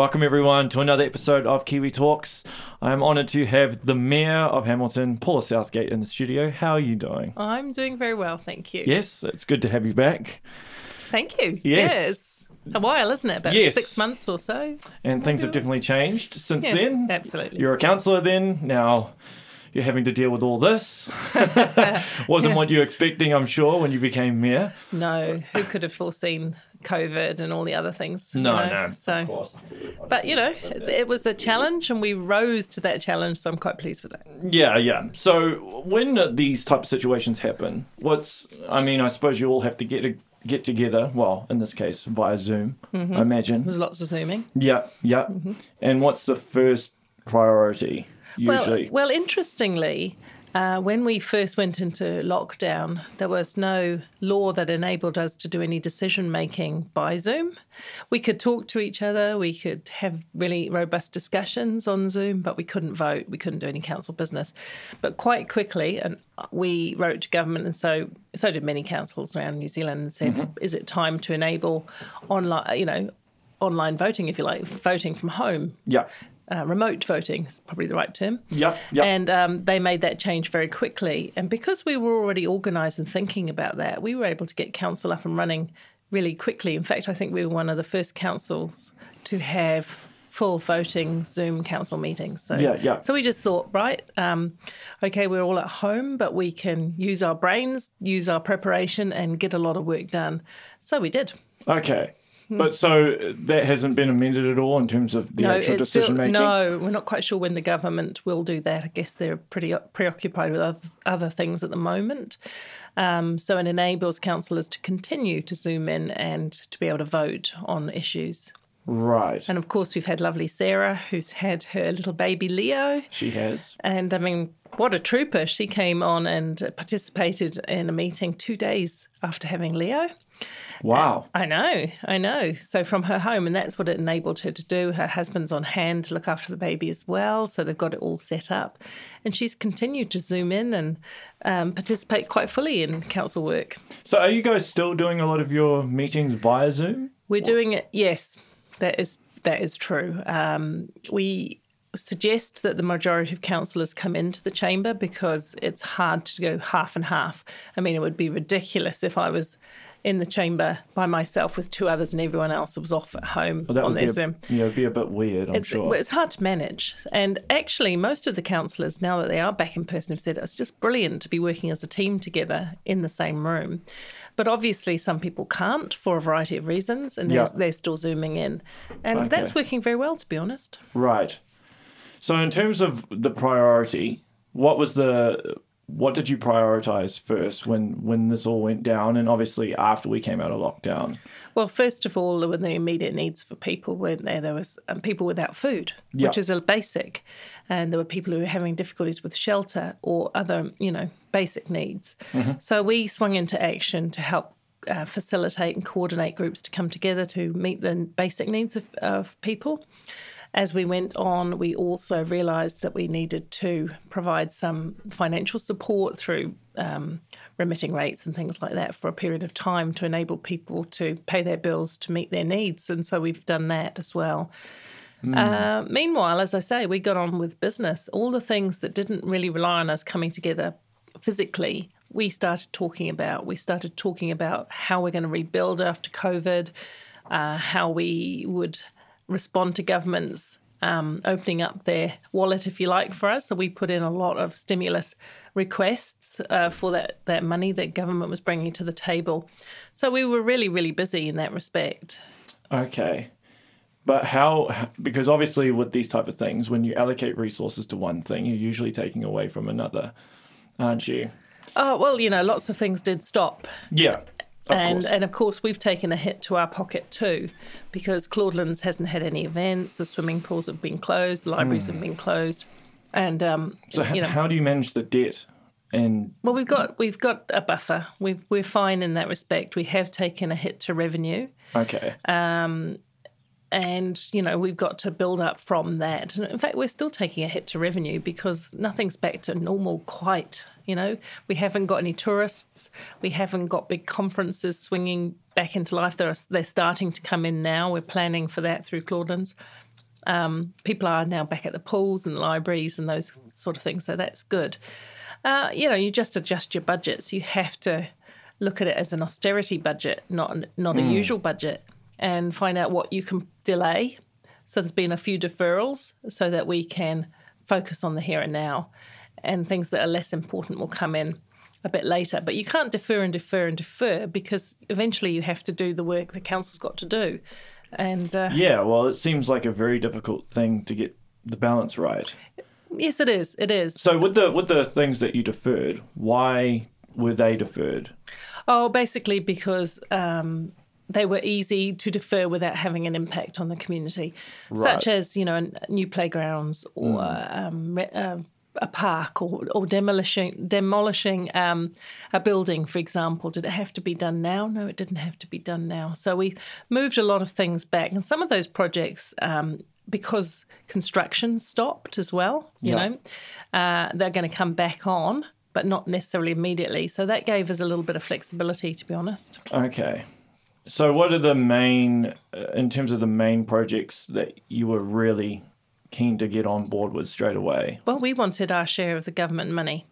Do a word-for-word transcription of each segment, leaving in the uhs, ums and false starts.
Welcome everyone to another episode of Kiwi Talks. I'm honoured to have the Mayor of Hamilton, Paula Southgate, in the studio. How are you doing? I'm doing very well, thank you. Yes, it's good to have you back. Thank you. Yes. yes. A while, isn't it? About yes. six months or so. And things have definitely changed since yeah, then. Absolutely. You're a councillor then, now you're having to deal with all this. Wasn't yeah. what you were expecting, I'm sure, when you became mayor. No, who could have foreseen COVID and all the other things? No, you know? no, so, of course. But, you know, it, it was a challenge and we rose to that challenge, so I'm quite pleased with that. Yeah, yeah. So when these type of situations happen, what's, I mean, I suppose you all have to get a, get together, well, in this case, via Zoom, mm-hmm. I imagine. There's lots of Zooming. Yeah, yeah. Mm-hmm. And what's the first priority? Usually. Well, well, interestingly, uh, when we first went into lockdown, there was no law that enabled us to do any decision-making by Zoom. We could talk to each other, we could have really robust discussions on Zoom, but we couldn't vote, we couldn't do any council business. But quite quickly, and we wrote to government, and so so did many councils around New Zealand, and said, mm-hmm. is it time to enable online, you know, online voting, if you like, voting from home? Yeah. Uh, remote voting is probably the right term. Yeah, yeah. And um, they made that change very quickly. And because we were already organised and thinking about that, we were able to get council up and running really quickly. In fact, I think we were one of the first councils to have full voting Zoom council meetings. So, yeah, yeah. So we just thought, right, um, okay, we're all at home, but we can use our brains, use our preparation and get a lot of work done. So we did. Okay. But so that hasn't been amended at all in terms of the no, actual decision making? No, we're not quite sure when the government will do that. I guess they're pretty preoccupied with other, other things at the moment. Um, so it enables councillors to continue to Zoom in and to be able to vote on issues. Right. And of course, we've had lovely Sarah, who's had her little baby Leo. She has. And I mean, what a trooper. She came on and participated in a meeting two days after having Leo. Wow. Uh, I know, I know. So from her home, and that's what it enabled her to do. Her husband's on hand to look after the baby as well, so they've got it all set up. And she's continued to Zoom in and um, participate quite fully in council work. So are you guys still doing a lot of your meetings via Zoom? We're doing it, yes, that is that is true. Um, we suggest that the majority of councillors come into the chamber because it's hard to go half and half. I mean, it would be ridiculous if I was in the chamber by myself with two others and everyone else was off at home well, on their Zoom. Yeah, it would be a bit weird, I'm it's, sure. It's hard to manage. And actually, most of the councillors, now that they are back in person, have said it's just brilliant to be working as a team together in the same room. But obviously, some people can't for a variety of reasons, and yeah. they're, they're still Zooming in. And okay. that's working very well, to be honest. Right. So in terms of the priority, what was the... What did you prioritise first when, when this all went down and obviously after we came out of lockdown? Well, first of all, there were the immediate needs for people, weren't there? There was um, people without food, yeah. which is a basic, and there were people who were having difficulties with shelter or other, you know, basic needs. Mm-hmm. So we swung into action to help uh, facilitate and coordinate groups to come together to meet the basic needs of, of people. As we went on, we also realised that we needed to provide some financial support through um, remitting rates and things like that for a period of time to enable people to pay their bills to meet their needs. And so we've done that as well. Mm. Uh, meanwhile, as I say, we got on with business. All the things that didn't really rely on us coming together physically, we started talking about. We started talking about how we're going to rebuild after COVID, uh, how we would respond to governments um, opening up their wallet, if you like, for us. So we put in a lot of stimulus requests uh, for that, that money that government was bringing to the table. So we were really, really busy in that respect. Okay. But how, because obviously with these type of things, when you allocate resources to one thing, you're usually taking away from another, aren't you? Oh, well, you know, lots of things did stop. Yeah. Of and, and of course, we've taken a hit to our pocket too, because Claudelands hasn't had any events, the swimming pools have been closed, the libraries mm. have been closed. And um, So you h- know, how do you manage the debt? And Well, we've got we've got a buffer. We've, we're fine in that respect. We have taken a hit to revenue. Okay. Um, and, you know, we've got to build up from that. And in fact, we're still taking a hit to revenue because nothing's back to normal quite. You know, we haven't got any tourists. We haven't got big conferences swinging back into life. They're, they're starting to come in now. We're planning for that through Claudelands. Um, people are now back at the pools and libraries and those sort of things, so that's good. Uh, you know, you just adjust your budgets. You have to look at it as an austerity budget, not not mm. a usual budget, and find out what you can delay. So there's been a few deferrals so that we can focus on the here and now, and things that are less important will come in a bit later. But you can't defer and defer and defer, because eventually you have to do the work the council's got to do. And uh, yeah, well, it seems like a very difficult thing to get the balance right. Yes, it is. It is. So with the with the things that you deferred, why were they deferred? Oh, basically because um, they were easy to defer without having an impact on the community, right. such as, you know, new playgrounds or mm. um, uh, a park or, or demolishing demolishing um, a building, for example. Did it have to be done now? No, it didn't have to be done now. So we moved a lot of things back, and some of those projects. Um, Because construction stopped as well, you yeah. know, uh, they're going to come back on, but not necessarily immediately. So that gave us a little bit of flexibility, to be honest. Okay. So what are the main, uh, in terms of the main projects that you were really keen to get on board with straight away? Well, we wanted our share of the government money.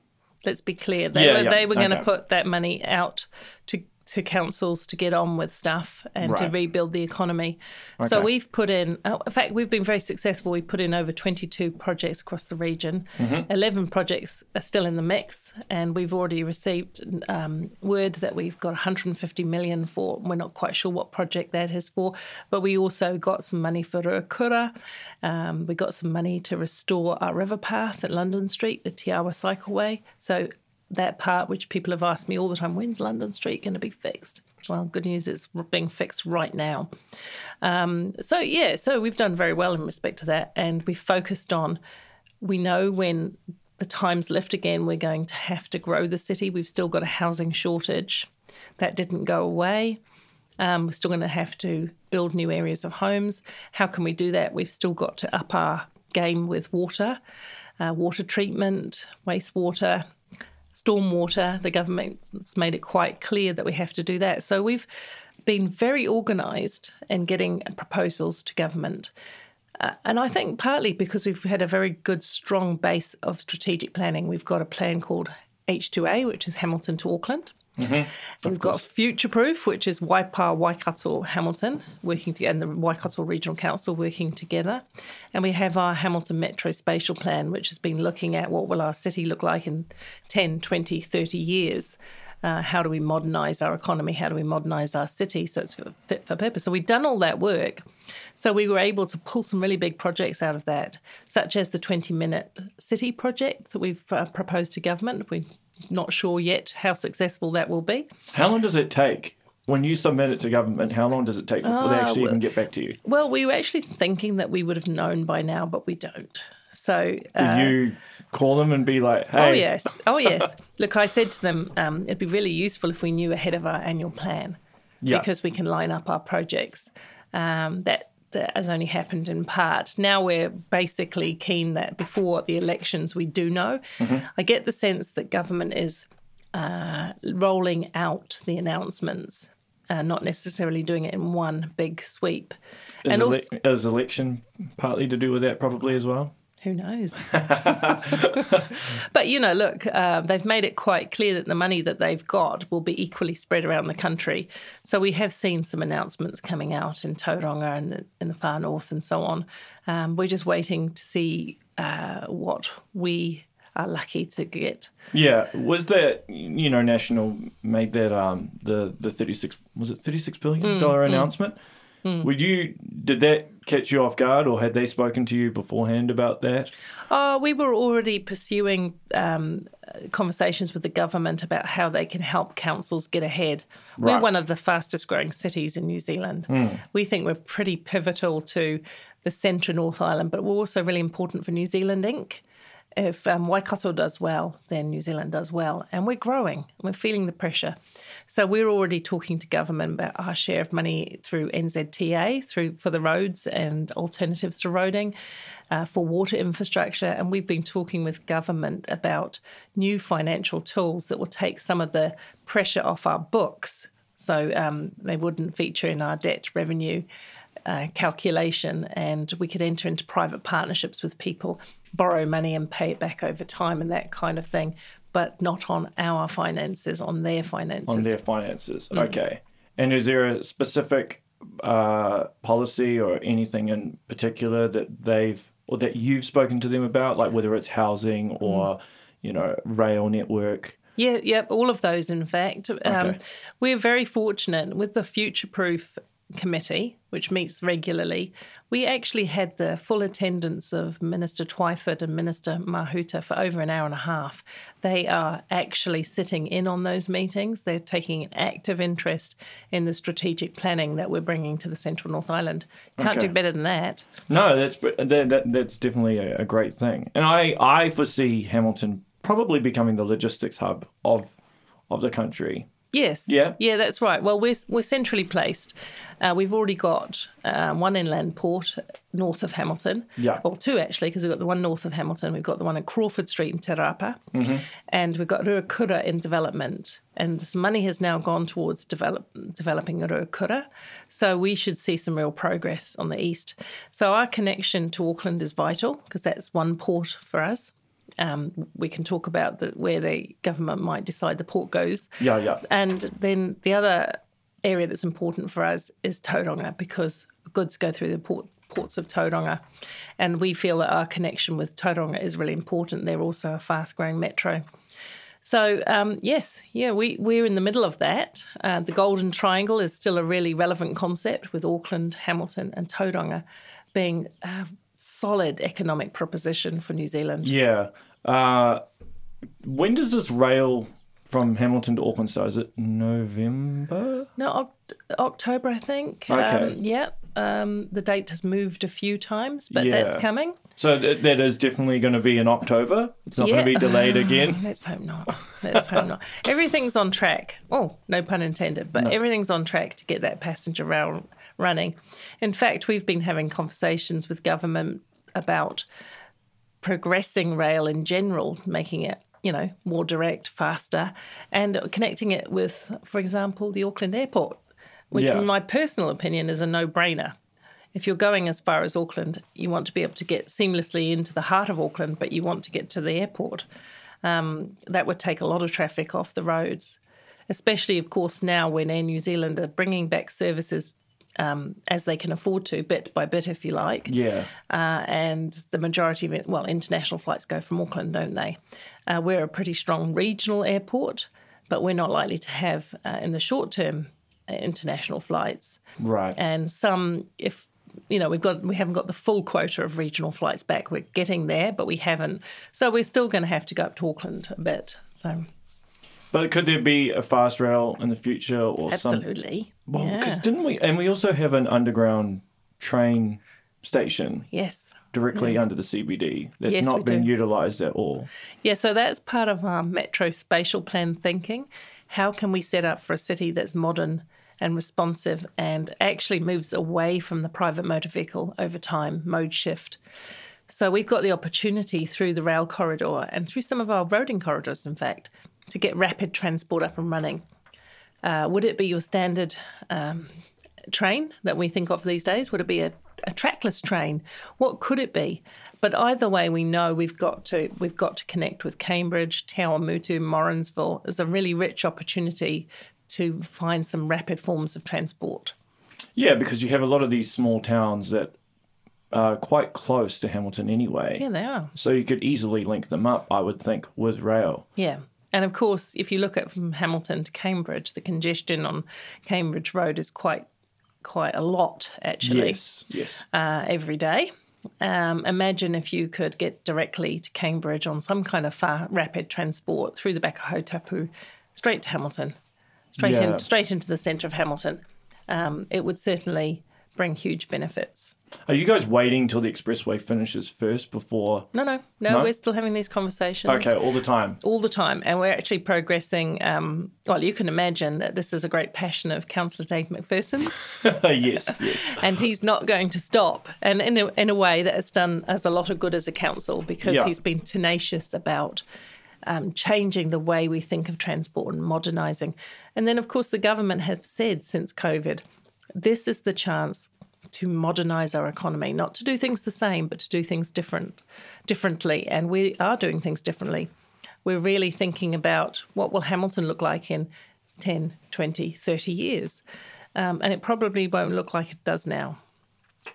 Let's be clear. They yeah, were, yeah. They were okay. going to put that money out to to councils to get on with stuff and right. to rebuild the economy. Okay. So we've put in, in fact, we've been very successful. We put in over twenty-two projects across the region. Mm-hmm. eleven projects are still in the mix, and we've already received um, word that we've got one hundred fifty million dollars for. We're not quite sure what project that is for, but we also got some money for Ruakura. Um, we got some money to restore our river path at London Street, the Te Awa Cycleway. So that part, which people have asked me all the time, when's London Street going to be fixed? Well, good news, it's being fixed right now. Um, so, yeah, so we've done very well in respect to that, and we focused on, we know when the times lift again, we're going to have to grow the city. We've still got a housing shortage. That didn't go away. Um, we're still going to have to build new areas of homes. How can we do that? We've still got to up our game with water, uh, water treatment, wastewater, stormwater. The government's made it quite clear that we have to do that. So we've been very organised in getting proposals to government. Uh, and I think partly because we've had a very good, strong base of strategic planning. We've got a plan called H two A, which is Hamilton to Auckland. Mm-hmm. We've got Future Proof, which is Waipa, Waikato, Hamilton, working together, and the Waikato Regional Council working together. And we have our Hamilton Metro Spatial Plan, which has been looking at what will our city look like in ten, twenty, thirty years. Uh, how do we modernise our economy? How do we modernise our city so it's fit for purpose? So we've done all that work. So we were able to pull some really big projects out of that, such as the twenty-minute city project that we've uh, proposed to government. We've not sure yet how successful that will be. How long does it take? When you submit it to government, how long does it take before oh, they actually well, even get back to you? Well, we were actually thinking that we would have known by now, but we don't. So, uh, do you call them and be like, hey? Oh, yes. Oh, yes. Look, I said to them, um, it'd be really useful if we knew ahead of our annual plan yeah. because we can line up our projects. Um, that that has only happened in part. Now we're basically keen that before the elections we do know. Mm-hmm. I get the sense that government is uh, rolling out the announcements, uh, not necessarily doing it in one big sweep. Is, and ele- also- is election partly to do with that probably as well? Who knows? But, you know, look, uh, they've made it quite clear that the money that they've got will be equally spread around the country. So we have seen some announcements coming out in Tauranga and in the far north and so on. Um, we're just waiting to see uh, what we are lucky to get. Yeah. Was that, you know, National made that um, the, the thirty-six, was it thirty-six billion dollars mm, announcement? Mm. Mm. Would you, did that catch you off guard, or had they spoken to you beforehand about that? Oh, we were already pursuing um, conversations with the government about how they can help councils get ahead. Right. We're one of the fastest growing cities in New Zealand. Mm. We think we're pretty pivotal to the centre North Island, but we're also really important for New Zealand Incorporated. If um, Waikato does well, then New Zealand does well. And we're growing. We're feeling the pressure. So we're already talking to government about our share of money through N Z T A, through for the roads and alternatives to roading, uh, for water infrastructure. And we've been talking with government about new financial tools that will take some of the pressure off our books, so um, they wouldn't feature in our debt revenue uh, calculation, and we could enter into private partnerships with people, borrow money and pay it back over time and that kind of thing, but not on our finances, on their finances. On their finances, mm. Okay. And is there a specific uh, policy or anything in particular that they've or that you've spoken to them about, like whether it's housing or, mm. you know, rail network? Yeah, yeah, all of those, in fact. Okay. Um, we're very fortunate with the Future Proof Committee, which meets regularly. We actually had the full attendance of Minister Twyford and Minister Mahuta for over an hour and a half. They are actually sitting in on those meetings. They're taking an active interest in the strategic planning that we're bringing to the Central North Island. Can't okay. do better than that. No, that's that, that, that's definitely a, a great thing. And I, I foresee Hamilton probably becoming the logistics hub of of the country. Yes. Yeah. Yeah, that's right. Well, we're we're centrally placed. Uh, we've already got uh, one inland port north of Hamilton. Yeah. Well, two actually, because we've got the one north of Hamilton. We've got the one at Crawford Street in Te Rapa, mm-hmm. and we've got Ruakura in development. And this money has now gone towards develop, developing Ruakura. So we should see some real progress on the east. So our connection to Auckland is vital because that's one port for us. Um, we can talk about the, where the government might decide the port goes. Yeah, yeah. And then the other area that's important for us is Tauranga, because goods go through the port, ports of Tauranga. And we feel that our connection with Tauranga is really important. They're also a fast-growing metro. So, um, yes, yeah, we, we're in the middle of that. Uh, the Golden Triangle is still a really relevant concept, with Auckland, Hamilton and Tauranga being uh, solid economic proposition for New Zealand. Yeah. Uh, when does this rail from Hamilton to Auckland start? Is it November? No, oct- October, I think. Okay. Um, yeah. Um, the date has moved a few times, but yeah. that's coming. So th- that is definitely going to be in October. It's not yeah. going to be delayed again. Let's hope not. Let's hope not. Everything's on track. Oh, no pun intended, but no. everything's on track to get that passenger rail running. In fact, we've been having conversations with government about progressing rail in general, making it, you know, more direct, faster, and connecting it with, for example, the Auckland airport, which yeah. in my personal opinion is a no-brainer. If you're going as far as Auckland, you want to be able to get seamlessly into the heart of Auckland, but you want to get to the airport. Um, that would take a lot of traffic off the roads, especially, of course, now when Air New Zealand are bringing back services Um, as they can afford to, bit by bit, if you like. Yeah. Uh, and the majority of it, well, international flights go from Auckland, don't they? Uh, we're a pretty strong regional airport, but we're not likely to have, uh, in the short term, uh, international flights. Right. And some, if, you know, we've got, we haven't got the full quota of regional flights back. We're getting there, but we haven't. So we're still going to have to go up to Auckland a bit, so... But could there be a fast rail in the future or something? Absolutely. Some... Well, because yeah. didn't we... And we also have an underground train station. Yes. Directly yeah. under the C B D. That's yes, not been utilised at all. Yeah, so that's part of our metro spatial plan thinking. How can we set up for a city that's modern and responsive and actually moves away from the private motor vehicle over time, mode shift? So we've got the opportunity through the rail corridor and through some of our roading corridors, in fact, to get rapid transport up and running. Uh, would it be your standard um, train that we think of these days? Would it be a, a trackless train? What could it be? But either way, we know we've got to we've got to connect with Cambridge, Te Awamutu, Morrinsville. It's a really rich opportunity to find some rapid forms of transport. Yeah, because you have a lot of these small towns that are quite close to Hamilton anyway. Yeah, they are. So you could easily link them up, I would think, with rail. Yeah. And, of course, if you look at from Hamilton to Cambridge, the congestion on Cambridge Road is quite quite a lot, actually. Yes, yes. Uh, every day. Um, imagine if you could get directly to Cambridge on some kind of far, rapid transport through the back of Hautapu, straight to Hamilton, straight, yeah. in, straight into the centre of Hamilton. Um, it would certainly bring huge benefits. Are you guys waiting till the expressway finishes first before... No, no, no, no, we're still having these conversations. Okay, all the time. All the time. And we're actually progressing. Um, well, you can imagine that this is a great passion of Councillor Dave McPherson's. Yes, yes. And he's not going to stop. And in a, in a way that has done us a lot of good as a council, because yeah. he's been tenacious about um, changing the way we think of transport and modernising. And then, of course, the government have said since COVID, this is the chance to modernise our economy, not to do things the same, but to do things different, differently. And we are doing things differently. We're really thinking about what will Hamilton look like in ten, twenty, thirty years. Um, and it probably won't look like it does now.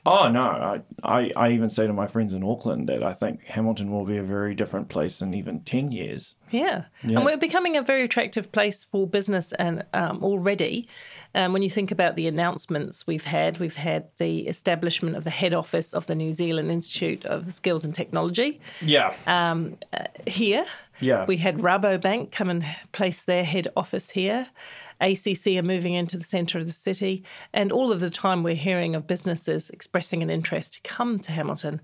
Oh, no. I, I, I even say to my friends in Auckland that I think Hamilton will be a very different place in even ten years. Yeah. yeah. And we're becoming a very attractive place for business and um, already. Um, when you think about the announcements we've had, we've had the establishment of the head office of the New Zealand Institute of Skills and Technology. Yeah. Um, uh, here. Yeah. We had Rabobank come and place their head office here. A C C are moving into the centre of the city, and all of the time we're hearing of businesses expressing an interest to come to Hamilton.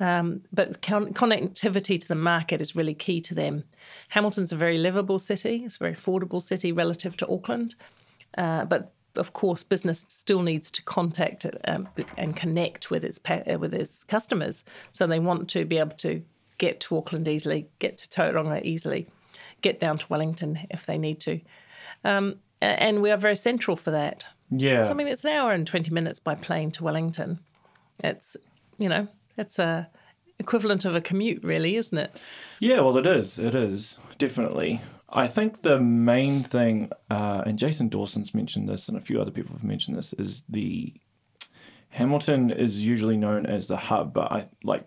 Um, but con- connectivity to the market is really key to them. Hamilton's a very livable city. It's a very affordable city relative to Auckland. Uh, but, of course, business still needs to contact um, and connect with its, pa- with its customers. So they want to be able to get to Auckland easily, get to Tauranga easily, get down to Wellington if they need to. Um, and we are very central for that. Yeah. So, I mean, it's an hour and twenty minutes by plane to Wellington. It's, you know, it's a equivalent of a commute, really, isn't it? Yeah, well, it is. It is, definitely. I think the main thing, uh, and Jason Dawson's mentioned this and a few other people have mentioned this, is the Hamilton is usually known as the hub, but I like,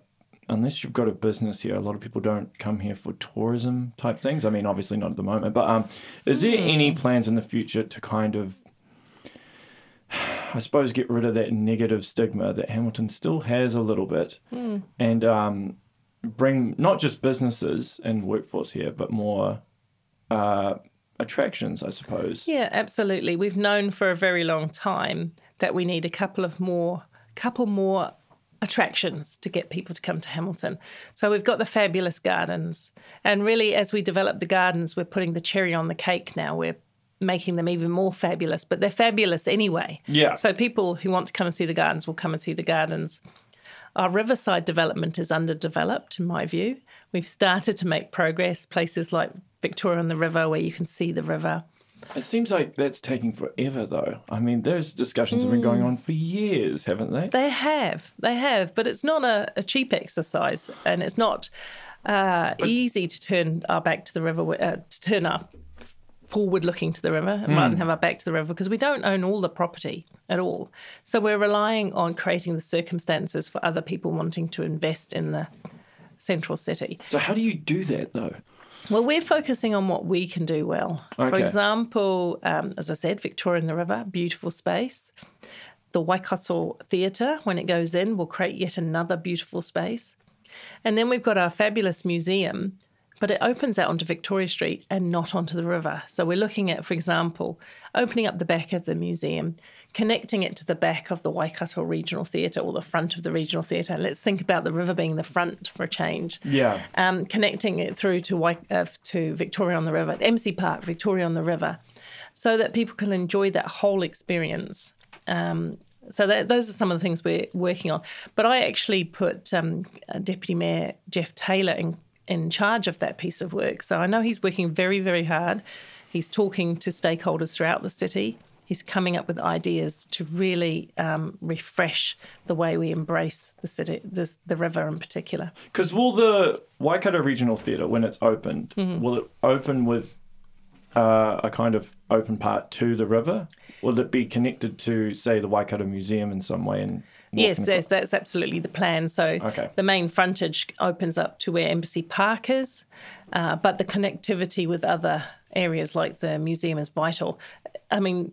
unless you've got a business here, a lot of people don't come here for tourism type things. I mean, obviously not at the moment, but um, is there any plans in the future to kind of, I suppose, get rid of that negative stigma that Hamilton still has a little bit mm. and um, bring not just businesses and workforce here, but more uh, attractions, I suppose? Yeah, absolutely. We've known for a very long time that we need a couple of more, couple more attractions to get people to come to Hamilton. So we've got the fabulous gardens. And really, as we develop the gardens, we're putting the cherry on the cake now. We're making them even more fabulous, but they're fabulous anyway. Yeah. So people who want to come and see the gardens will come and see the gardens. Our riverside development is underdeveloped, in my view. We've started to make progress, places like Victoria on the River where you can see the river. It seems like that's taking forever, though. I mean, those discussions have been going on for years, haven't they? They have. They have. But it's not a, a cheap exercise, and it's not uh, but, easy to turn our back to the river, uh, to turn our forward-looking to the river mm. rather than have our back to the river, because we don't own all the property at all. So we're relying on creating the circumstances for other people wanting to invest in the central city. So how do you do that, though? Well, we're focusing on what we can do well. Okay. For example, um, as I said, Victoria on the River, beautiful space. The Waikato Theatre, when it goes in, will create yet another beautiful space. And then we've got our fabulous museum, but it opens out onto Victoria Street and not onto the river. So we're looking at, for example, opening up the back of the museum, connecting it to the back of the Waikato Regional Theatre or the front of the Regional Theatre. Let's think about the river being the front for a change. Yeah. Um, connecting it through to, uh, to Victoria on the River, M C Park, Victoria on the River, so that people can enjoy that whole experience. Um, so that, those are some of the things we're working on. But I actually put um, Deputy Mayor Jeff Taylor in, in charge of that piece of work. So I know he's working very, very hard. He's talking to stakeholders throughout the city. He's coming up with ideas to really um, refresh the way we embrace the city, the, the river in particular. Because will the Waikato Regional Theatre, when it's opened, mm-hmm. will it open with uh, a kind of open part to the river? Will it be connected to, say, the Waikato Museum in some way? And yes, that's, that's absolutely the plan. So okay. the main frontage opens up to where Embassy Park is, uh, but the connectivity with other areas like the museum is vital. I mean,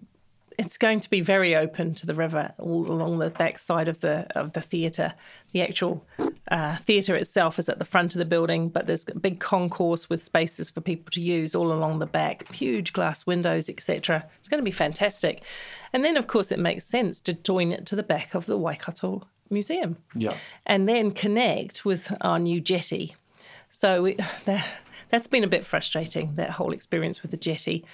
it's going to be very open to the river all along the back side of the of the theatre. The actual uh, theatre itself is at the front of the building, but there's a big concourse with spaces for people to use all along the back, huge glass windows, et cetera. It's going to be fantastic. And then, of course, it makes sense to join it to the back of the Waikato Museum. Yeah. And then connect with our new jetty. So we, that, that's been a bit frustrating, that whole experience with the jetty.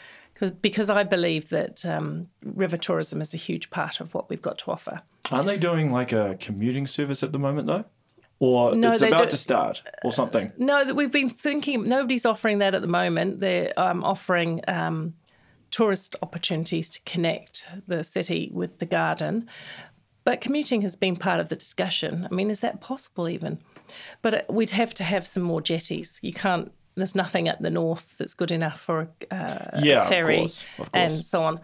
Because I believe that um, river tourism is a huge part of what we've got to offer. Aren't they doing like a commuting service at the moment, though? Or no, it's about do- to start or something? No, that we've been thinking, nobody's offering that at the moment. They're um, offering um, tourist opportunities to connect the city with the garden. But commuting has been part of the discussion. I mean, is that possible even? But it, we'd have to have some more jetties. You can't, there's nothing at the north that's good enough for a uh, yeah, ferry of course, of course. And so on.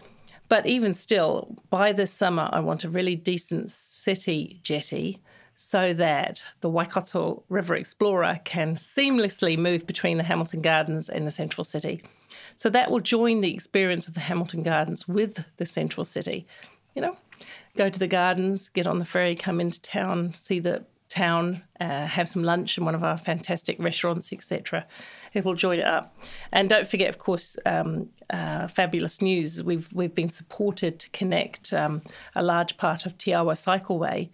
But even still, by this summer, I want a really decent city jetty so that the Waikato River Explorer can seamlessly move between the Hamilton Gardens and the central city. So that will join the experience of the Hamilton Gardens with the central city. You know, go to the gardens, get on the ferry, come into town, see the town, uh, have some lunch in one of our fantastic restaurants, et cetera. It will join it up. And don't forget, of course, um, uh, fabulous news. We've we've been supported to connect um, a large part of Te Awa Cycleway,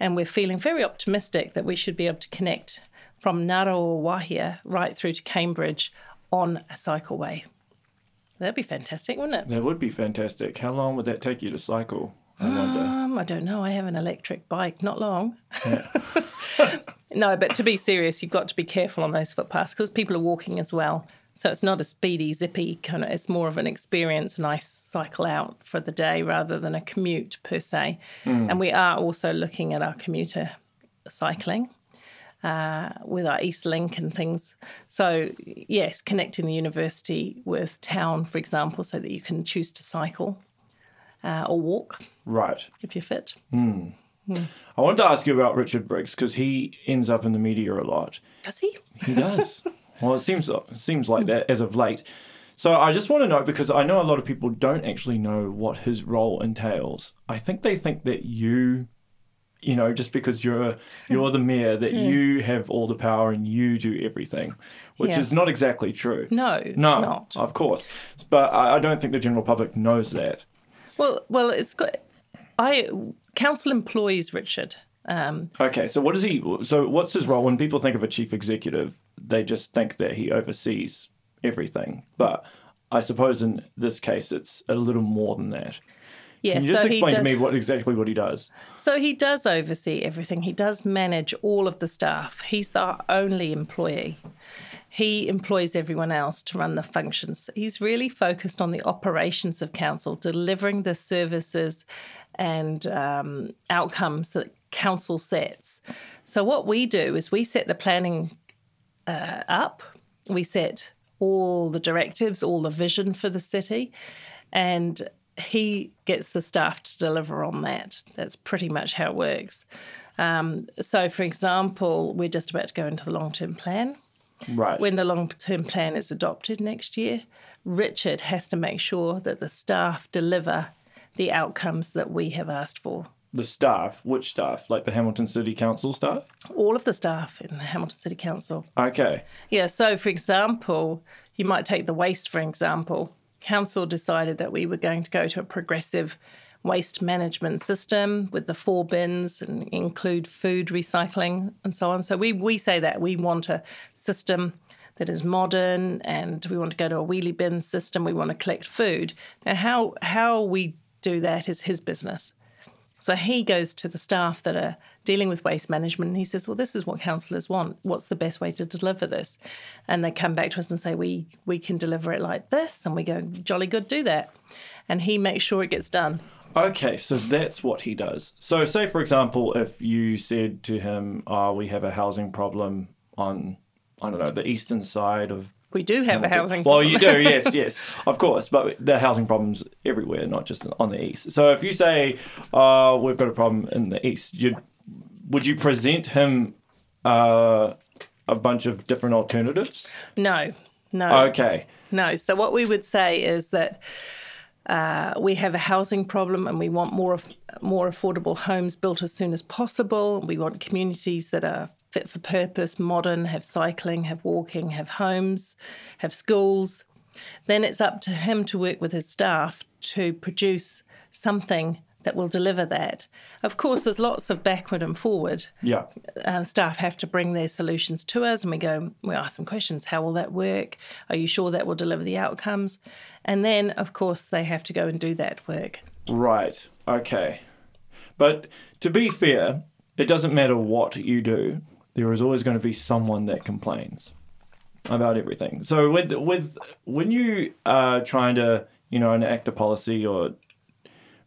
and we're feeling very optimistic that we should be able to connect from Narawa Wahia right through to Cambridge on a cycleway. That'd be fantastic, wouldn't it? That would be fantastic. How long would that take you to cycle? I wonder. Um, I don't know. I have an electric bike. Not long. Yeah. No, but to be serious, you've got to be careful on those footpaths because people are walking as well. So it's not a speedy, zippy kind of, it's more of an experience, a nice cycle out for the day rather than a commute per se. Mm. And we are also looking at our commuter cycling uh, with our East Link and things. So yes, connecting the university with town, for example, so that you can choose to cycle. Uh, or walk, right? If you're fit. Mm. Mm. I wanted to ask you about Richard Briggs because he ends up in the media a lot. Does he? He does. Well, it seems it seems like that as of late. So I just want to know because I know a lot of people don't actually know what his role entails. I think they think that you, you know, just because you're you're the mayor, that yeah. you have all the power and you do everything. Which yeah. is not exactly true. No, it's no, not. Of course, but I, I don't think the general public knows that. Well, well, it's good. I council employs Richard. Um, okay, so what is he? So what's his role? When people think of a chief executive, they just think that he oversees everything. But I suppose in this case, it's a little more than that. Yeah, Can you just so explain does, to me what exactly what he does? So he does oversee everything. He does manage all of the staff. He's our only employee. He employs everyone else to run the functions. He's really focused on the operations of council, delivering the services and um, outcomes that council sets. So what we do is we set the planning uh, up. We set all the directives, all the vision for the city, and he gets the staff to deliver on that. That's pretty much how it works. Um, so, for example, we're just about to go into the long-term plan. Right. When the long-term plan is adopted next year, Richard has to make sure that the staff deliver the outcomes that we have asked for. The staff? Which staff? Like the Hamilton City Council staff? All of the staff in the Hamilton City Council. Okay. Yeah, so for example, you might take the waste, for example. Council decided that we were going to go to a progressive waste management system with the four bins and include food recycling and so on. So we, we say that we want a system that is modern and we want to go to a wheelie bin system. We want to collect food. Now, how how we do that is his business. So he goes to the staff that are dealing with waste management and he says, well, this is what councillors want. What's the best way to deliver this? And they come back to us and say, we we can deliver it like this. And we go, jolly good, do that. And he makes sure it gets done. Okay, so that's what he does. So say, for example, if you said to him, oh, we have a housing problem on, I don't know, the eastern side of... We do have Hamilton. a housing problem. Well, you do, yes, yes, of course. But the housing problem's everywhere, not just on the east. So if you say, oh, we've got a problem in the east, you'd, would you present him uh, a bunch of different alternatives? No, no. Okay. No, so what we would say is that... Uh, we have a housing problem and we want more, af- more affordable homes built as soon as possible. We want communities that are fit for purpose, modern, have cycling, have walking, have homes, have schools. Then it's up to him to work with his staff to produce something that will deliver that. Of course, there's lots of backward and forward. Yeah. Uh, staff have to bring their solutions to us and we go, we ask them questions. How will that work? Are you sure that will deliver the outcomes? And then, of course, they have to go and do that work. Right. Okay. But to be fair, it doesn't matter what you do. There is always going to be someone that complains about everything. So with with when you are trying to, you know, enact a policy or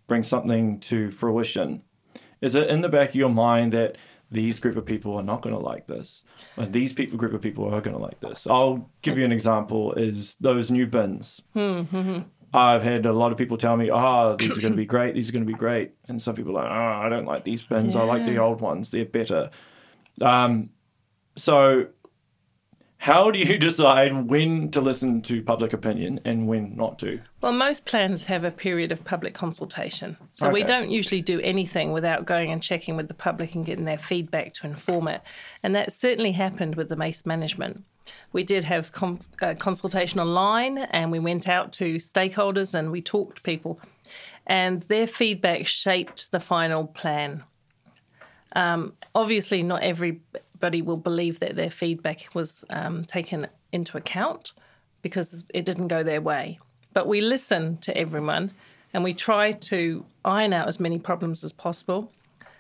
bring something to fruition, Is it in the back of your mind that these group of people are not going to like this, or these people, group of people are going to like this? I'll give you an example, is those new bins. Mm-hmm. I've had a lot of people tell me, oh, these are going to be great, these are going to be great. And some people are like, oh, I don't like these bins. Yeah. I like the old ones. They're better. Um, so how do you decide when to listen to public opinion and when not to? Well, most plans have a period of public consultation. So okay. we don't usually do anything without going and checking with the public and getting their feedback to inform it. And that certainly happened with the waste management. We did have com- uh, consultation online, and we went out to stakeholders and we talked to people, and their feedback shaped the final plan. Um, obviously, not everybody will believe that their feedback was um, taken into account because it didn't go their way. But we listen to everyone and we try to iron out as many problems as possible.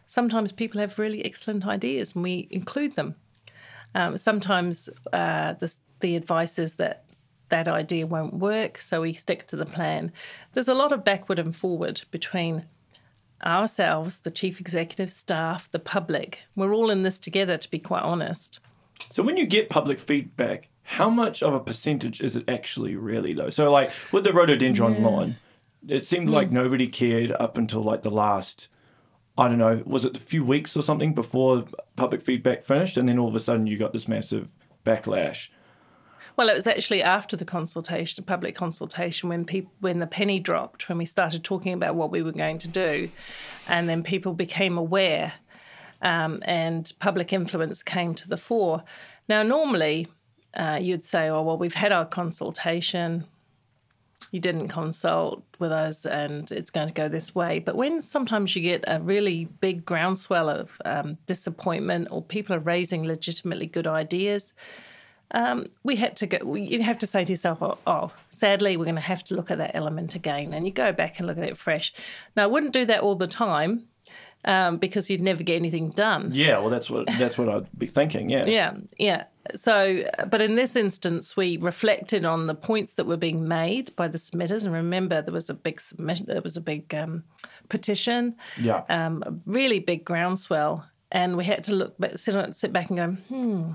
Sometimes people have really excellent ideas and we include them. Um, sometimes uh, the, the advice is that that idea won't work, so we stick to the plan. There's a lot of backward and forward between ourselves, the chief executive, staff, the public. We're all in this together, to be quite honest. So when you get public feedback, how much of a percentage is it actually really low? So like with the rhododendron yeah. lawn, it seemed mm. like nobody cared up until like the last... I don't know, was it a few weeks or something before public feedback finished, and then all of a sudden you got this massive backlash? Well, it was actually after the consultation, public consultation, when people, when the penny dropped, when we started talking about what we were going to do, and then people became aware, um, and public influence came to the fore. Now, normally uh, you'd say, oh, well, we've had our consultation, you didn't consult with us and it's going to go this way. But when sometimes you get a really big groundswell of um, disappointment, or people are raising legitimately good ideas, um, we had to go, you have to say to yourself, oh, oh, sadly, we're going to have to look at that element again. And you go back and look at it fresh. Now, I wouldn't do that all the time um, because you'd never get anything done. Yeah, well, that's what that's what I'd be thinking, yeah. Yeah, yeah. So, but in this instance, we reflected on the points that were being made by the submitters, and remember, there was a big submission, there was a big um, petition, yeah, um, a really big groundswell, and we had to look, sit, sit back and go, hmm,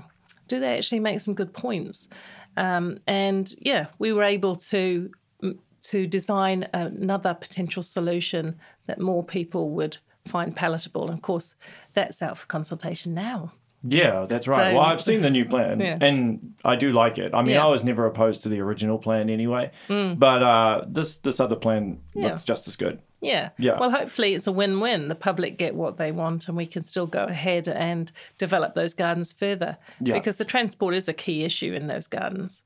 do they actually make some good points? Um, and yeah, we were able to to design another potential solution that more people would find palatable. And of course, that's out for consultation now. Yeah, that's right. So, well, I've seen the new plan, yeah. and I do like it. I mean, yeah. I was never opposed to the original plan anyway, mm. but uh, this this other plan yeah. looks just as good. Yeah. yeah. Well, hopefully it's a win-win. The public get what they want, and we can still go ahead and develop those gardens further, yeah. because the transport is a key issue in those gardens.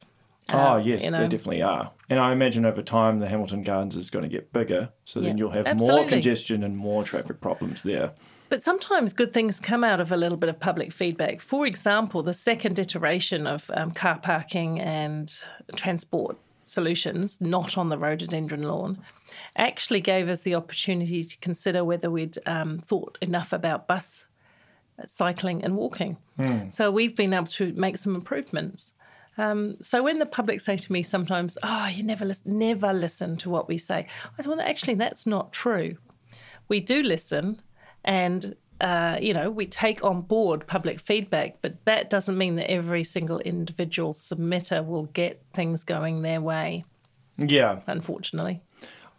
Oh, um, yes, you know. They definitely are. And I imagine over time the Hamilton Gardens is going to get bigger, so yeah. then you'll have Absolutely. more congestion and more traffic problems there. But sometimes good things come out of a little bit of public feedback. For example, the second iteration of um, car parking and transport solutions, not on the rhododendron lawn, actually gave us the opportunity to consider whether we'd um, thought enough about bus, cycling and walking. Mm. So we've been able to make some improvements. Um, so when the public say to me sometimes, oh, you never listen, never listen to what we say, I thought, well, actually, that's not true. We do listen. And, uh, you know, we take on board public feedback, but that doesn't mean that every single individual submitter will get things going their way. Yeah. Unfortunately.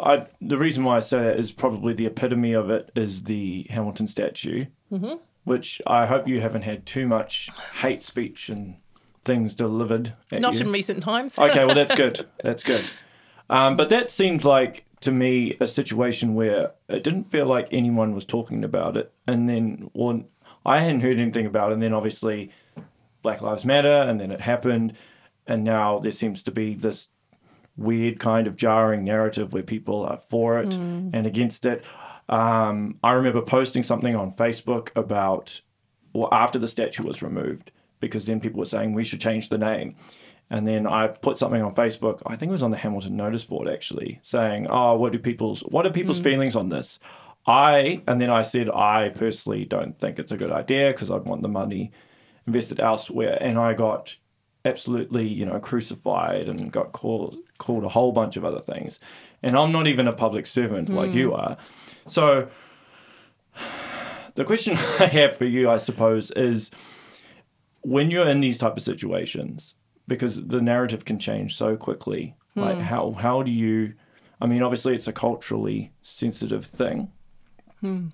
I, the reason why I say that is probably the epitome of it is the Hamilton statue, mm-hmm. which I hope you haven't had too much hate speech and things delivered at Not you. in recent times. Okay, well, that's good. That's good. Um, but that seemed like... to me, a situation where it didn't feel like anyone was talking about it. And then well, I hadn't heard anything about it. And then obviously Black Lives Matter, and then it happened. And now there seems to be this weird kind of jarring narrative where people are for it mm. and against it. Um, I remember posting something on Facebook about, well, after the statue was removed, because then people were saying we should change the name. And then I put something on Facebook, I think it was on the Hamilton notice board actually, saying, oh, what do people's what are people's mm. feelings on this? I and then I said, I personally don't think it's a good idea because I'd want the money invested elsewhere. And I got absolutely, you know, crucified and got called called a whole bunch of other things. And I'm not even a public servant mm. like you are. So The question I have for you, I suppose, is when you're in these type of situations, because the narrative can change so quickly, mm. like how how do you, I mean, obviously it's a culturally sensitive thing. Mm.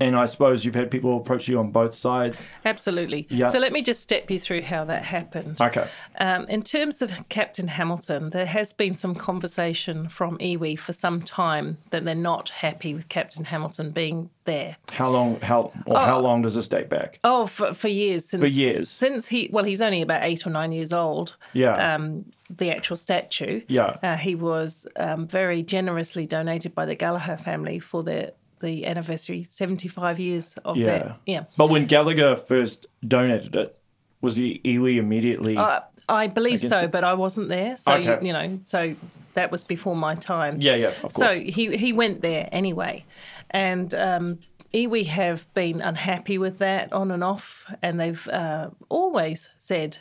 And I suppose you've had people approach you on both sides. Absolutely. Yeah. So let me just step you through how that happened. Okay. Um, in terms of Captain Hamilton, there has been some conversation from iwi for some time that they're not happy with Captain Hamilton being there. How long? How or oh, how long does this date back? Oh, for, for years. Since, for years. Since he, well, he's only about eight or nine years old. Yeah. Um, the actual statue. Yeah. Uh, he was um, very generously donated by the Gallagher family for their. The anniversary, seventy-five years of yeah. that. Yeah. But when Gallagher first donated it, was the iwi immediately? Uh, I believe so, it? But I wasn't there. So, okay. you, you know, so that was before my time. Yeah, yeah, of course. So he, he went there anyway. And um, iwi have been unhappy with that on and off, and they've uh, always said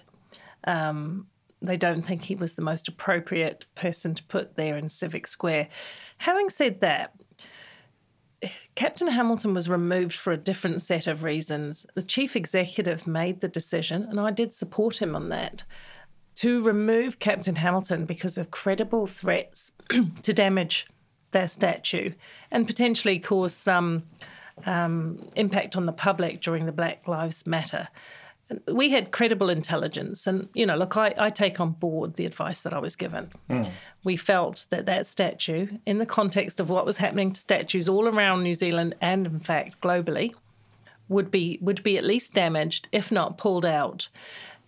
um, they don't think he was the most appropriate person to put there in Civic Square. Having said that, Captain Hamilton was removed for a different set of reasons. The chief executive made the decision, and I did support him on that, to remove Captain Hamilton because of credible threats to damage their statue and potentially cause some um, impact on the public during the Black Lives Matter. We had credible intelligence and, you know, look, I, I take on board the advice that I was given. Mm. We felt that that statue, in the context of what was happening to statues all around New Zealand and, in fact, globally, would be would be at least damaged, if not pulled out.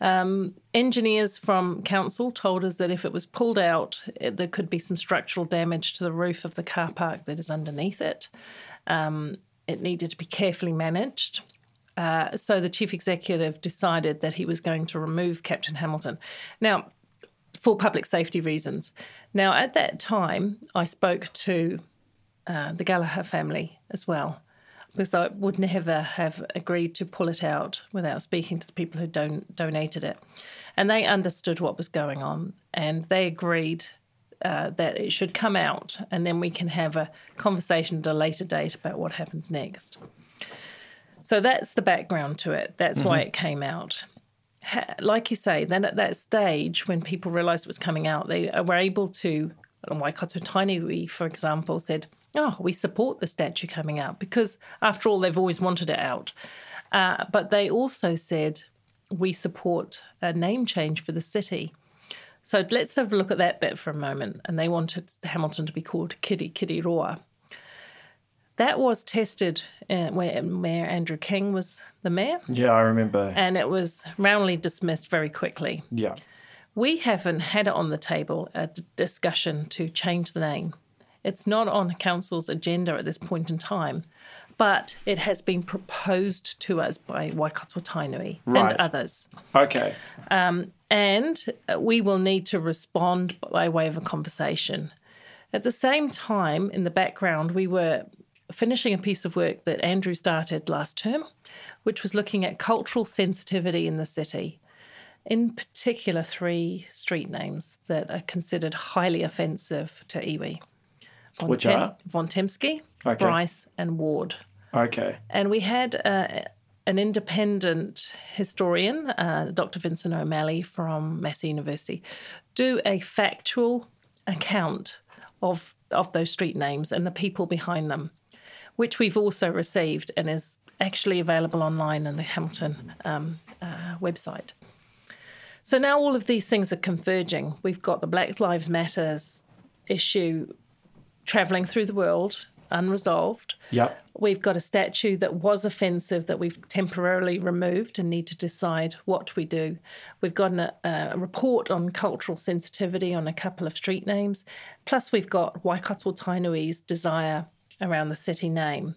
Um, engineers from council told us that if it was pulled out, it, there could be some structural damage to the roof of the car park that is underneath it. Um, it needed to be carefully managed. Uh, so the chief executive decided that he was going to remove Captain Hamilton. Now, for public safety reasons. Now, at that time, I spoke to uh, the Gallagher family as well, because I would never have agreed to pull it out without speaking to the people who don- donated it. And they understood what was going on, and they agreed uh, that it should come out, and then we can have a conversation at a later date about what happens next. So that's the background to it. That's mm-hmm. why it came out. Ha- like you say, then at that stage, when people realised it was coming out, they were able to, Waikato Tainui, for example, said, oh, we support the statue coming out because, after all, they've always wanted it out. Uh, but they also said, we support a name change for the city. So let's have a look at that bit for a moment. And they wanted Hamilton to be called Kiri Kiriroa. That was tested uh, when Mayor Andrew King was the mayor. Yeah, I remember. And it was roundly dismissed very quickly. Yeah. We haven't had it on the table, a d- discussion to change the name. It's not on council's agenda at this point in time, but it has been proposed to us by Waikato Tainui right. and others. Okay. Um, and we will need to respond by way of a conversation. At the same time, in the background, we were finishing a piece of work that Andrew started last term, which was looking at cultural sensitivity in the city, in particular three street names that are considered highly offensive to iwi. Von which Tem- are? Von Tempsky, okay. Bryce and Ward. Okay. And we had uh, an independent historian, uh, Doctor Vincent O'Malley from Massey University, do a factual account of of those street names and the people behind them, which we've also received and is actually available online on the Hamilton um, uh, website. So now all of these things are converging. We've got the Black Lives Matters issue travelling through the world, unresolved. Yep. We've got a statue that was offensive that we've temporarily removed and need to decide what we do. We've got an, a, a report on cultural sensitivity on a couple of street names, plus we've got Waikato Tainui's desire around the city name.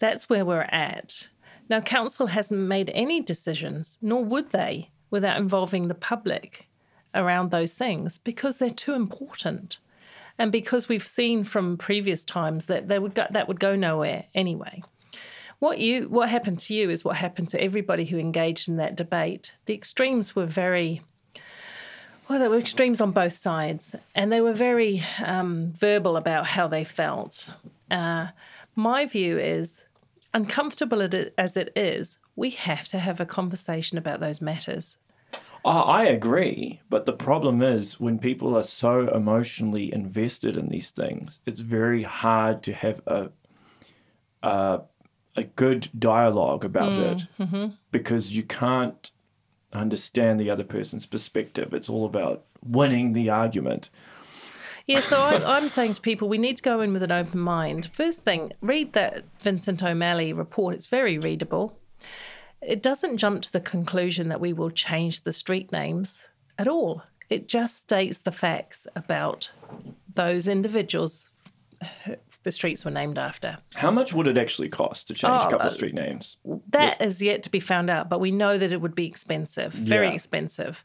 That's where we're at. Now, council hasn't made any decisions, nor would they, without involving the public around those things because they're too important and because we've seen from previous times that they would go, that would go nowhere anyway. What you what happened to you is what happened to everybody who engaged in that debate. The extremes were very... Well, there were extremes on both sides, and they were very um, verbal about how they felt. Uh, my view is uncomfortable as it is, we have to have a conversation about those matters. Oh, I agree, but the problem is when people are so emotionally invested in these things, it's very hard to have a a, a good dialogue about mm, it mm-hmm. because you can't understand the other person's perspective. It's all about winning the argument. Yeah, so I, I'm saying to people, we need to go in with an open mind. First thing, read that Vincent O'Malley report. It's very readable. It doesn't jump to the conclusion that we will change the street names at all. It just states the facts about those individuals the streets were named after. How much would it actually cost to change oh, a couple of street names? That yeah. is yet to be found out, but we know that it would be expensive, very yeah. expensive.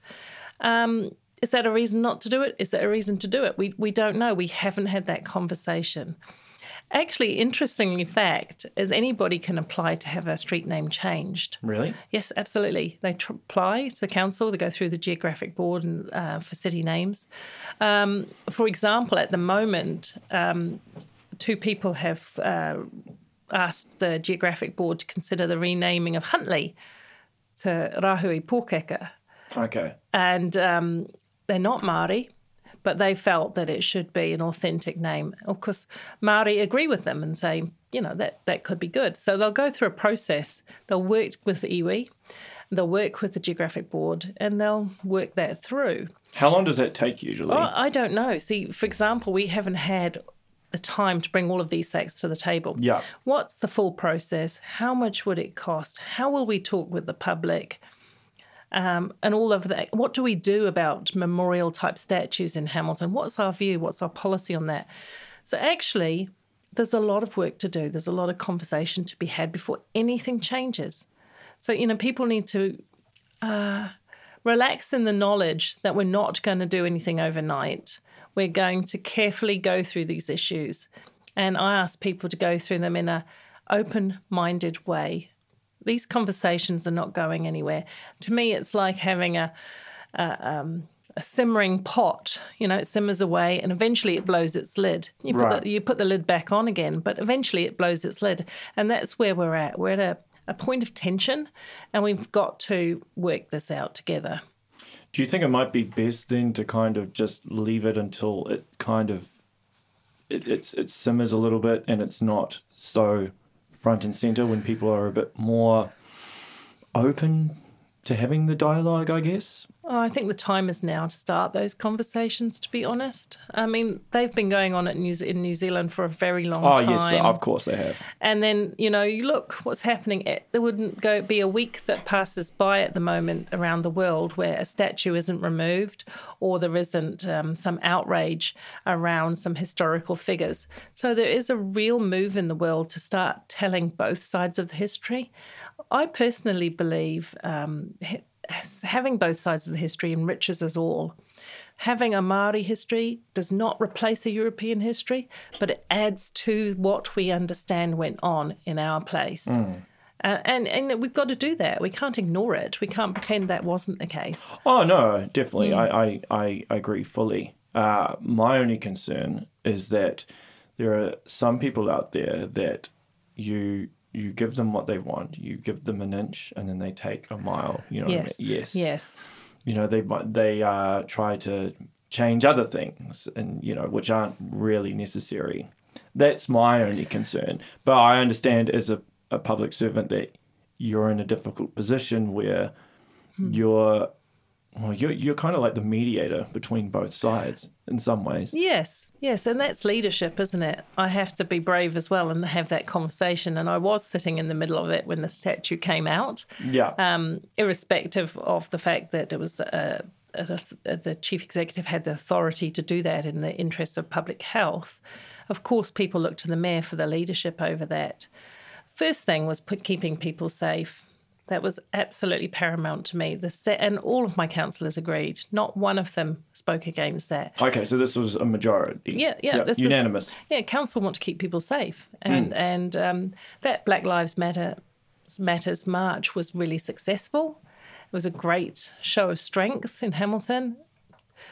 Um, is that a reason not to do it? Is that a reason to do it? We we don't know. We haven't had that conversation. Actually, interestingly, fact is anybody can apply to have a street name changed. Really? Yes, absolutely. They tr- apply to the council. They go through the Geographic Board and uh, for city names. Um, for example, at the moment, um, two people have uh, asked the Geographic Board to consider the renaming of Huntley to Rahui Pōkeka. Okay. And um, they're not Māori, but they felt that it should be an authentic name. Of course, Māori agree with them and say, you know, that, that could be good. So they'll go through a process. They'll work with the iwi, they'll work with the Geographic Board, and they'll work that through. How long does that take usually? Oh, I don't know. See, for example, we haven't had the time to bring all of these facts to the table. Yeah. What's the full process? How much would it cost? How will we talk with the public? Um, and all of that. What do we do about memorial type statues in Hamilton? What's our view? What's our policy on that? So actually, there's a lot of work to do. There's a lot of conversation to be had before anything changes. So, you know, people need to uh, relax in the knowledge that we're not going to do anything overnight. We're going to carefully go through these issues. And I ask people to go through them in an open-minded way. These conversations are not going anywhere. To me, it's like having a, a, um, a simmering pot. You know, it simmers away and eventually it blows its lid. You put, right. the, you put the lid back on again, but eventually it blows its lid. And that's where we're at. We're at a, a point of tension and we've got to work this out together. Do you think it might be best then to kind of just leave it until it kind of, it, it's, it simmers a little bit and it's not so front and centre when people are a bit more open to having the dialogue, I guess? Oh, I think the time is now to start those conversations, to be honest. I mean, they've been going on at New Ze- in New Zealand for a very long oh, time. Oh, yes, of course they have. And then, you know, you look what's happening. At, there wouldn't go be a week that passes by at the moment around the world where a statue isn't removed or there isn't um, some outrage around some historical figures. So there is a real move in the world to start telling both sides of the history. I personally believe um, he- having both sides of the history enriches us all. Having a Māori history does not replace a European history, but it adds to what we understand went on in our place. Mm. Uh, and, and we've got to do that. We can't ignore it. We can't pretend that wasn't the case. Oh, no, definitely. Mm. I, I, I agree fully. Uh, my only concern is that there are some people out there that you... You give them what they want. You give them an inch, and then they take a mile. You know yes. what I mean? Yes. Yes. You know they they uh, try to change other things, and you know which aren't really necessary. That's my only concern. But I understand as a, a public servant that you're in a difficult position where hmm. you're well, you're you're kind of like the mediator between both sides in some ways. Yes. Yes, and that's leadership, isn't it? I have to be brave as well and have that conversation. And I was sitting in the middle of it when the statue came out, yeah. um, irrespective of the fact that it was uh, the chief executive had the authority to do that in the interests of public health. Of course, people looked to the mayor for the leadership over that. First thing was put, keeping people safe. That was absolutely paramount to me. The set, and all of my councillors agreed. Not one of them spoke against that. Okay, so this was a majority. Yeah, yeah. Yep, this unanimous. Is, yeah, council want to keep people safe. And mm. and um, that Black Lives Matter Matters March was really successful. It was a great show of strength in Hamilton.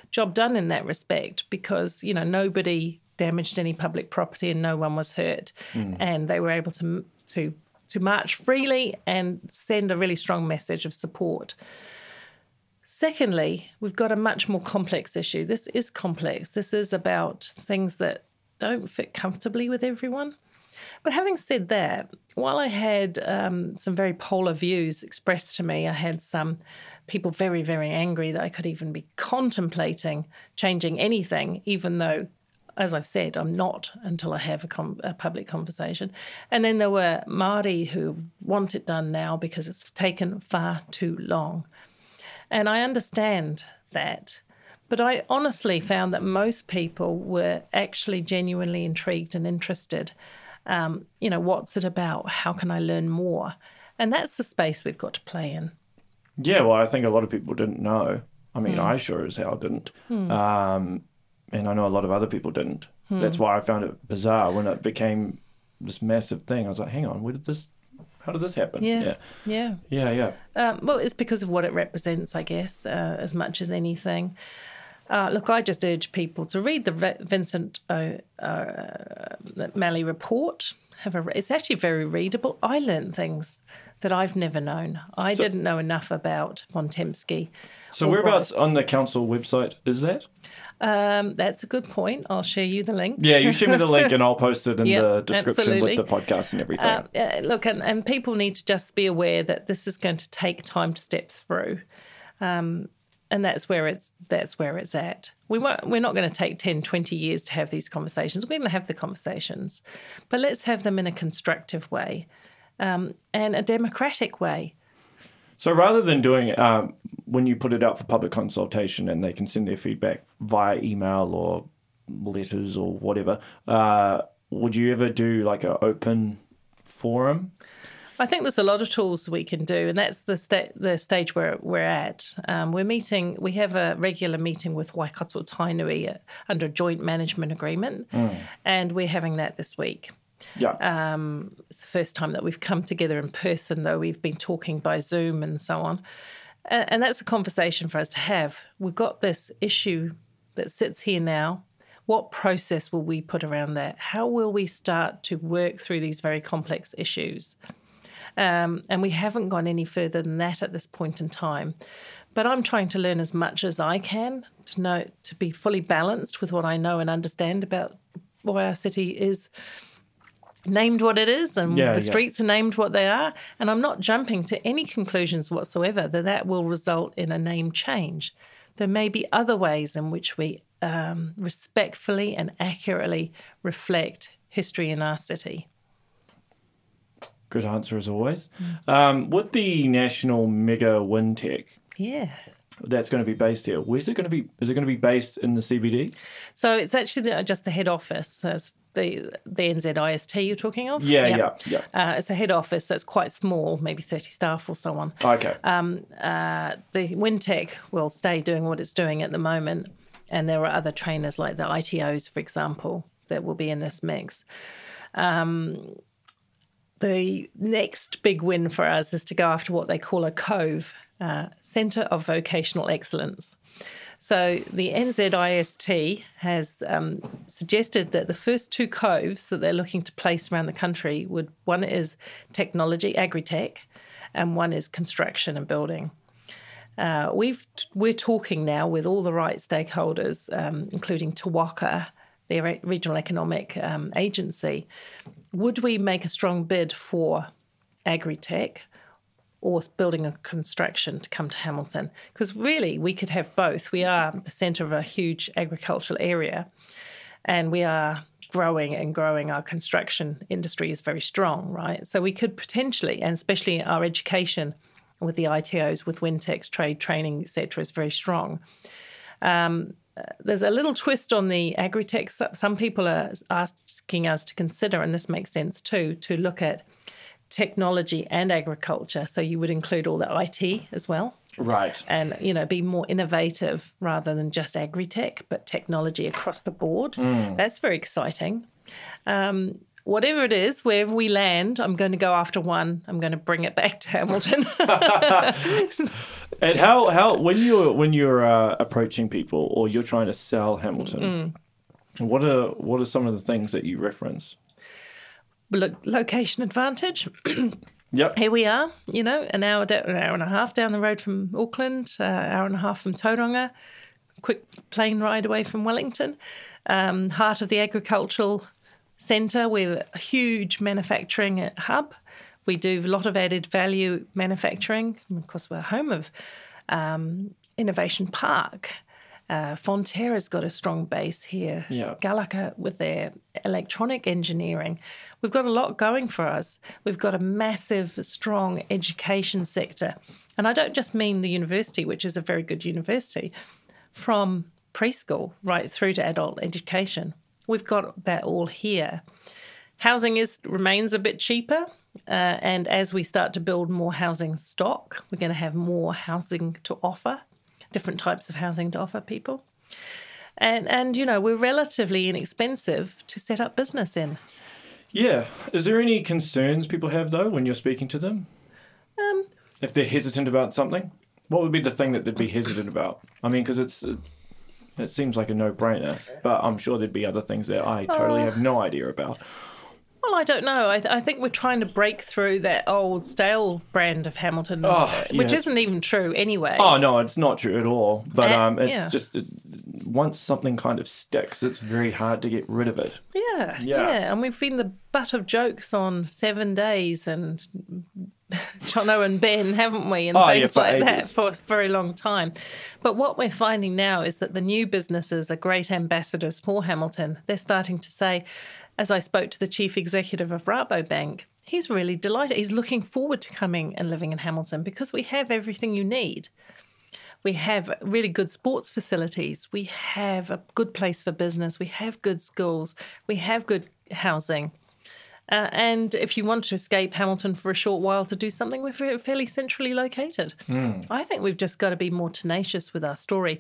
Job done in that respect because, you know, nobody damaged any public property and no one was hurt. Mm. And they were able to to... to march freely and send a really strong message of support. Secondly, we've got a much more complex issue. This is complex. This is about things that don't fit comfortably with everyone. But having said that, while I had um, some very polar views expressed to me, I had some people very, very angry that I could even be contemplating changing anything, even though, as I've said, I'm not until I have a, com- a public conversation. And then there were Māori who want it done now because it's taken far too long. And I understand that. But I honestly found that most people were actually genuinely intrigued and interested. Um, you know, what's it about? How can I learn more? And that's the space we've got to play in. Yeah, well, I think a lot of people didn't know. I mean, mm. I sure as hell didn't. Mm. Um, and I know a lot of other people didn't. Mm. That's why I found it bizarre when it became this massive thing. I was like, hang on, where did this, how did this happen? Yeah, yeah. Yeah, yeah. yeah. Um, well, it's because of what it represents, I guess, uh, as much as anything. Uh, look, I just urge people to read the Vincent O'Malley report. Have a, it's actually very readable. I learned things that I've never known. I so, didn't know enough about Von Tempsky. So whereabouts Rice. On the council website is that? Um, that's a good point. I'll share you the link. Yeah, you share me the link and I'll post it in yep, the description absolutely. With the podcast and everything. Uh, uh, look, and, and people need to just be aware that this is going to take time to step through. Um And that's where it's that's where it's at. We won't, we're not going to take ten, twenty years to have these conversations. We're going to have the conversations. But let's have them in a constructive way um, and a democratic way. So rather than doing, um, when you put it out for public consultation and they can send their feedback via email or letters or whatever, uh, would you ever do like an open forum? I think there's a lot of tools we can do, and that's the sta- the stage where we're at. Um, we're meeting, we have a regular meeting with Waikato Tainui under a joint management agreement, mm. and we're having that this week. Yeah, um, it's the first time that we've come together in person, though we've been talking by Zoom and so on. And, and that's a conversation for us to have. We've got this issue that sits here now. What process will we put around that? How will we start to work through these very complex issues? Um, and we haven't gone any further than that at this point in time. But I'm trying to learn as much as I can to know, to be fully balanced with what I know and understand about why our city is named what it is and yeah, the streets yeah. are named what they are. And I'm not jumping to any conclusions whatsoever that that will result in a name change. There may be other ways in which we um, respectfully and accurately reflect history in our city. Good answer as always. Mm. Um, with the national mega Wintec, yeah, that's going to be based here. Where's it going to be? Is it going to be based in the C B D? So it's actually the, just the head office. That's the the N Z I S T you're talking of. Yeah, yeah, yeah. yeah. Uh, it's a head office, so it's quite small, maybe thirty staff or so on. Okay. Um, uh, the Wintec will stay doing what it's doing at the moment, and there are other trainers like the I T Os, for example, that will be in this mix. Um, The next big win for us is to go after what they call a COVE, uh, Centre of Vocational Excellence. So the N Z I S T has um, suggested that the first two COVEs that they're looking to place around the country would, one is technology, agri-tech, and one is construction and building. Uh, we've, we're talking now with all the right stakeholders, um, including Te Waka, their regional economic um, agency. Would we make a strong bid for agri-tech or building and construction to come to Hamilton? Because really we could have both. We are the centre of a huge agricultural area and we are growing and growing. Our construction industry is very strong, right? So we could potentially, and especially our education with the I T Os, with Wintec, trade, training, et cetera, is very strong. Um, Uh, there's a little twist on the agri-tech. Some people are asking us to consider, and this makes sense too, to look at technology and agriculture. So you would include all the I T as well. Right. And, you know, be more innovative rather than just agri-tech, but technology across the board. Mm. That's very exciting. Um, whatever it is, wherever we land, I'm going to go after one. I'm going to bring it back to Hamilton. And how, how when you're when you're uh, approaching people or you're trying to sell Hamilton, mm. what are what are some of the things that you reference? lo- location advantage. Yep. Here we are, you know, an hour, an hour and a half down the road from Auckland, an uh, hour and a half from Tauranga, quick plane ride away from Wellington, um, heart of the agricultural centre with a huge manufacturing hub. We do a lot of added value manufacturing. Of course, we're home of um, Innovation Park. Uh, Fonterra's got a strong base here. Yeah. Gallagher with their electronic engineering. We've got a lot going for us. We've got a massive, strong education sector. And I don't just mean the university, which is a very good university, from preschool right through to adult education. We've got that all here. Housing is remains a bit cheaper. Uh, and as we start to build more housing stock, we're going to have more housing to offer, different types of housing to offer people. And, and you know, we're relatively inexpensive to set up business in. Yeah. Is there any concerns people have, though, when you're speaking to them? Um, if they're hesitant about something? What would be the thing that they'd be hesitant about? I mean, because it's... Uh, it seems like a no-brainer, but I'm sure there'd be other things that I totally uh, have no idea about. Well, I don't know. I, th- I think we're trying to break through that old stale brand of Hamilton, oh, yeah, which isn't even true anyway. Oh, no, it's not true at all. But and, um, it's yeah. just it, once something kind of sticks, it's very hard to get rid of it. Yeah, yeah, yeah. And we've been the butt of jokes on Seven Days and Jono and Ben, haven't we? And oh, things yeah, like ages. that for a very long time. But what we're finding now is that the new businesses are great ambassadors for Hamilton. They're starting to say, as I spoke to the chief executive of Rabobank, he's really delighted. He's looking forward to coming and living in Hamilton because we have everything you need. We have really good sports facilities. We have a good place for business. We have good schools. We have good housing. Uh, and if you want to escape Hamilton for a short while to do something, we're fairly centrally located. Mm. I think we've just got to be more tenacious with our story.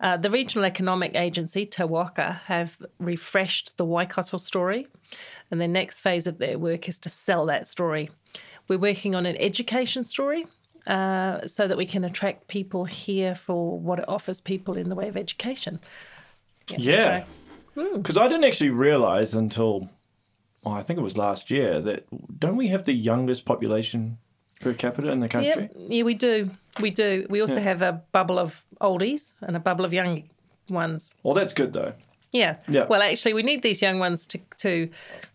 Uh, the Regional Economic Agency, Te Waka, have refreshed the Waikato story, and their next phase of their work is to sell that story. We're working on an education story uh, so that we can attract people here for what it offers people in the way of education. Yeah. Because yeah. mm. I didn't actually realise until... Oh, I think it was last year, that don't we have the youngest population per capita in the country? Yeah, yeah we do. We do. We also yeah. have a bubble of oldies and a bubble of young ones. Well, that's good, though. Yeah. yeah. Well, actually, we need these young ones to, to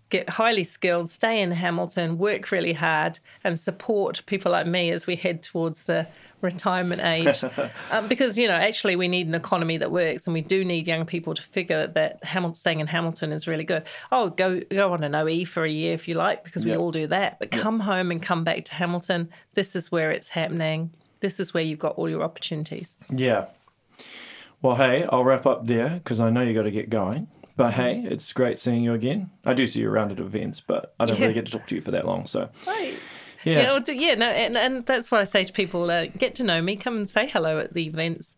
get highly skilled, stay in Hamilton, work really hard and support people like me as we head towards the retirement age. um, because, you know, actually we need an economy that works, and we do need young people to figure that Hamilton, staying in Hamilton is really good. Oh, go go on an O E for a year if you like, because yep. we all do that. But yep. come home and come back to Hamilton. This is where it's happening. This is where you've got all your opportunities. Yeah. Well, hey, I'll wrap up there because I know you got to get going. But hey, it's great seeing you again. I do see you around at events, but I don't yeah. really get to talk to you for that long. So. Right. Yeah, yeah, do, yeah no, and, and that's what I say to people, uh, get to know me, come and say hello at the events.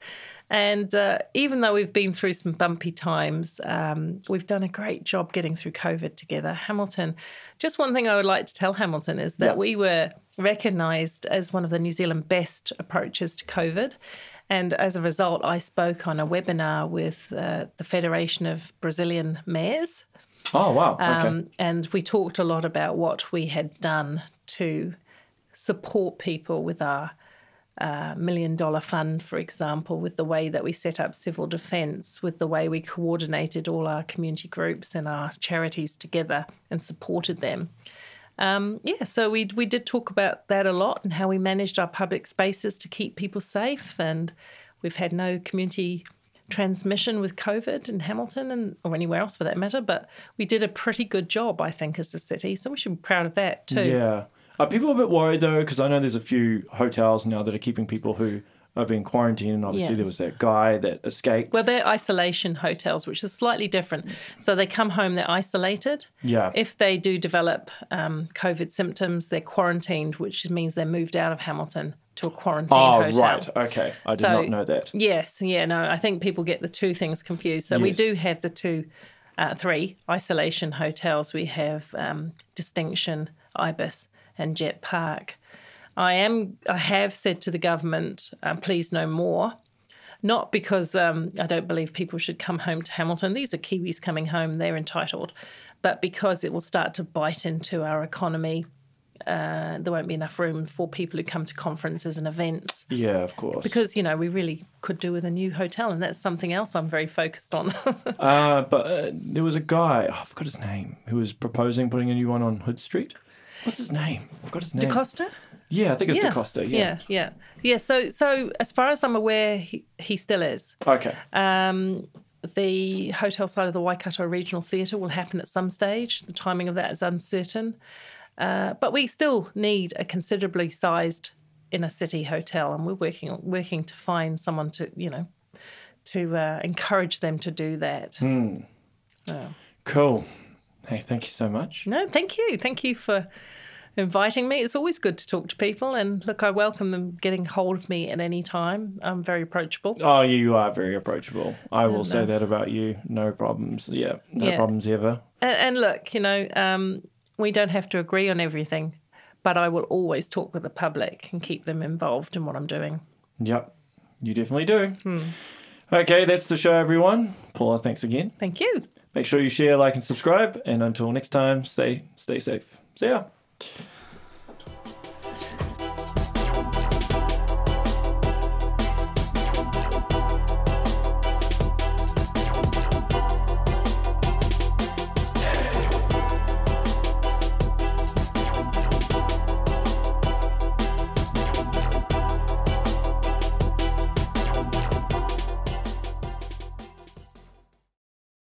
And uh, even though we've been through some bumpy times, um, we've done a great job getting through COVID together. Hamilton, just one thing I would like to tell Hamilton is that yeah. we were recognised as one of the New Zealand best approaches to COVID. And as a result, I spoke on a webinar with uh, the Federation of Brazilian Mayors. Oh, wow. Okay. Um, and we talked a lot about what we had done to support people with our uh, million dollar fund, for example, with the way that we set up civil defence, with the way we coordinated all our community groups and our charities together and supported them. Um, yeah, so we we did talk about that a lot and how we managed our public spaces to keep people safe, and we've had no community transmission with COVID in Hamilton and or anywhere else for that matter, but we did a pretty good job, I think, as a city, so we should be proud of that too. Yeah. Are people a bit worried though? Because I know there's a few hotels now that are keeping people who have been quarantined, and obviously yeah. there was that guy that escaped. Well, they're isolation hotels, which is slightly different. So they come home, they're isolated. Yeah. If they do develop um, COVID symptoms, they're quarantined, which means they're moved out of Hamilton to a quarantine oh, hotel. Oh, right. Okay. I did so, not know that. Yes. Yeah, no, I think people get the two things confused. So yes. we do have the two, uh, three isolation hotels. We have um, Distinction, Ibis and Jet Park. I am. I have said to the government, um, please no more. Not because um, I don't believe people should come home to Hamilton. These are Kiwis coming home. They're entitled. but because it will start to bite into our economy, uh, there won't be enough room for people who come to conferences and events. Yeah, of course. Because, you know, we really could do with a new hotel, and that's something else I'm very focused on. uh, but uh, there was a guy, oh, I forgot his name, who was proposing putting a new one on Hood Street. What's his name? I forgot his name. DeCosta? Yeah, I think it's yeah. DeCosta, yeah. Yeah, yeah. Yeah, so so as far as I'm aware, he, he still is. Okay. Um, the hotel side of the Waikato Regional Theatre will happen at some stage. The timing of that is uncertain. Uh, but we still need a considerably sized inner city hotel, and we're working working to find someone to, you know, to uh, encourage them to do that. Mm. Oh. Cool. Hey, thank you so much. No, thank you. Thank you for inviting me. It's always good to talk to people. And look, I welcome them getting hold of me at any time. I'm very approachable. Oh, you are very approachable. I will um, say that about you. No problems. Yeah, no yeah. problems ever. And, and look, you know, um, we don't have to agree on everything, but I will always talk with the public and keep them involved in what I'm doing. Yep, you definitely do. Hmm. Okay, that's the show, everyone. Paula, thanks again. Thank you. Make sure you share, like, and subscribe. And until next time, stay stay safe. See ya.